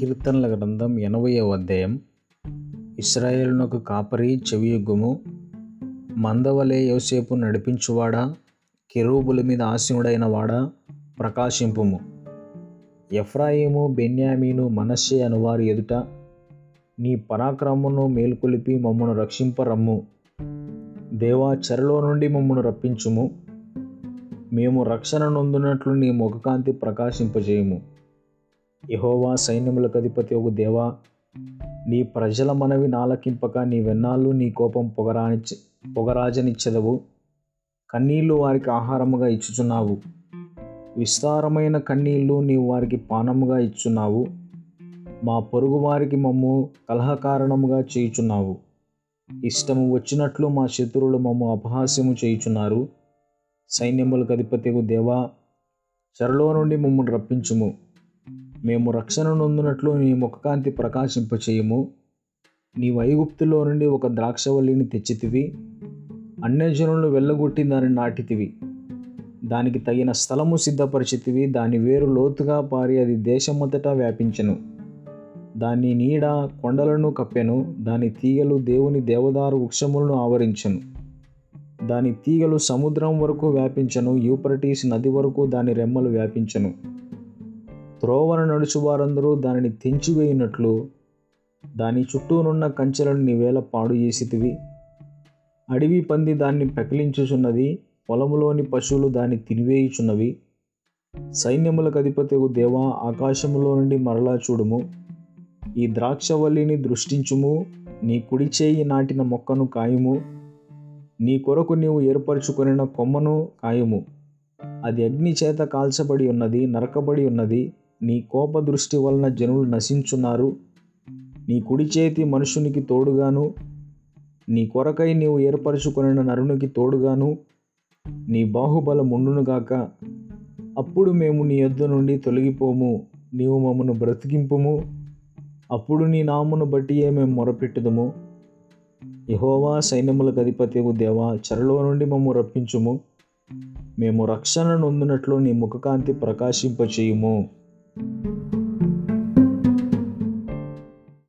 కీర్తనల గ్రంథం 80వ అధ్యాయం. ఇశ్రాయేలునొక కాపరి చెవియొగ్గుము. మందవలే యోసేపు నడిపించువాడా, కెరూబుల మీద ఆసీనుడైన వాడా, ప్రకాశింపుము. ఎఫ్రాయిము, బెన్యామీను, మనస్సే అనువారి ఎదుట నీ పరాక్రమమును మేల్కొలిపి మమ్మను రక్షింపరమ్ము. దేవా, చెరలో నుండి మమ్మను రప్పించుము. మేము రక్షణ నొందునట్లు నీ ముఖకాంతి ప్రకాశింపజేయము. యెహోవా సైన్యములకధిపతి ఒక దేవా, నీ ప్రజల మనవి నాలకింపక నీవెన్నాళ్ళు నీ కోపం పొగరాజనిచ్చెదవు. కన్నీళ్లు వారికి ఆహారముగా ఇచ్చుచున్నావు. విస్తారమైన కన్నీళ్లు నీవు వారికి పానముగా ఇచ్చున్నావు. మా పొరుగు వారికి మమ్ము కలహకారణముగా చేయుచున్నావు. ఇష్టము వచ్చినట్లు మా శత్రువులు మమ్ము అపహాస్యము చేయుచున్నారు. సైన్యములకు అధిపతియగు దేవా, చెరలో నుండి మమ్మల్ని రప్పించుము. మేము రక్షణ నొందినట్లు నీ ముఖకాంతి ప్రకాశింపచేయము. నీ ఐగుప్తులో నుండి ఒక ద్రాక్షవల్లిని తెచ్చితివి. అన్యజనులను వెళ్ళగొట్టి దాన్ని నాటితివి. దానికి తగిన స్థలము సిద్ధపరిచితివి. దాని వేరు లోతుగా పారి అది దేశమంతటా వ్యాపించెను. దాని నీడ కొండలను కప్పెను. దాని తీగలు దేవుని దేవదారు వృక్షములను ఆవరించెను. దాని తీగలు సముద్రం వరకు వ్యాపించెను. యూఫ్రటీస్ నది వరకు దాని రెమ్మలు వ్యాపించెను. త్రోవన నడుచువారందరూ దానిని తెంచివేయునట్లు దాని చుట్టూనున్న కంచెలను నీవేళ పాడు చేసితివి. అడవి పంది దాన్ని పెకిలించుచున్నది. పొలములోని పశువులు దాన్ని తినివేయుచున్నవి. సైన్యములకు అధిపతియగు దేవా, ఆకాశములో నుండి మరలా చూడుము. ఈ ద్రాక్షవల్లిని దృష్టించుము. నీ కుడి చేయి నాటిన మొక్కను కాయుము. నీ కొరకు నీవు ఏర్పరచుకొనిన కొమ్మను కాయుము. అది అగ్ని చేత కాల్చబడి ఉన్నది, నరకబడి ఉన్నది. నీ కోప దృష్టి వలన జనులు నశించున్నారు. నీ కుడి చేతి మనుషునికి తోడుగాను, నీ కొరకై నీవు ఏర్పరచుకొనిన నరునికి తోడుగాను నీ బాహుబలం ఉండునుగాక. అప్పుడు మేము నీ యొద్ద నుండి తొలగిపోము. నీవు మమ్మను బ్రతికింపుము. అప్పుడు నీ నామును బట్టియే మేము మొరపెట్టుదుము. యెహోవా సైన్యములకు అధిపతియగు దేవా, చెరలో నుండి మమ్ము రప్పించుము. మేము రక్షణ నొందినట్లు నీ ముఖకాంతి ప్రకాశింపచేయుము.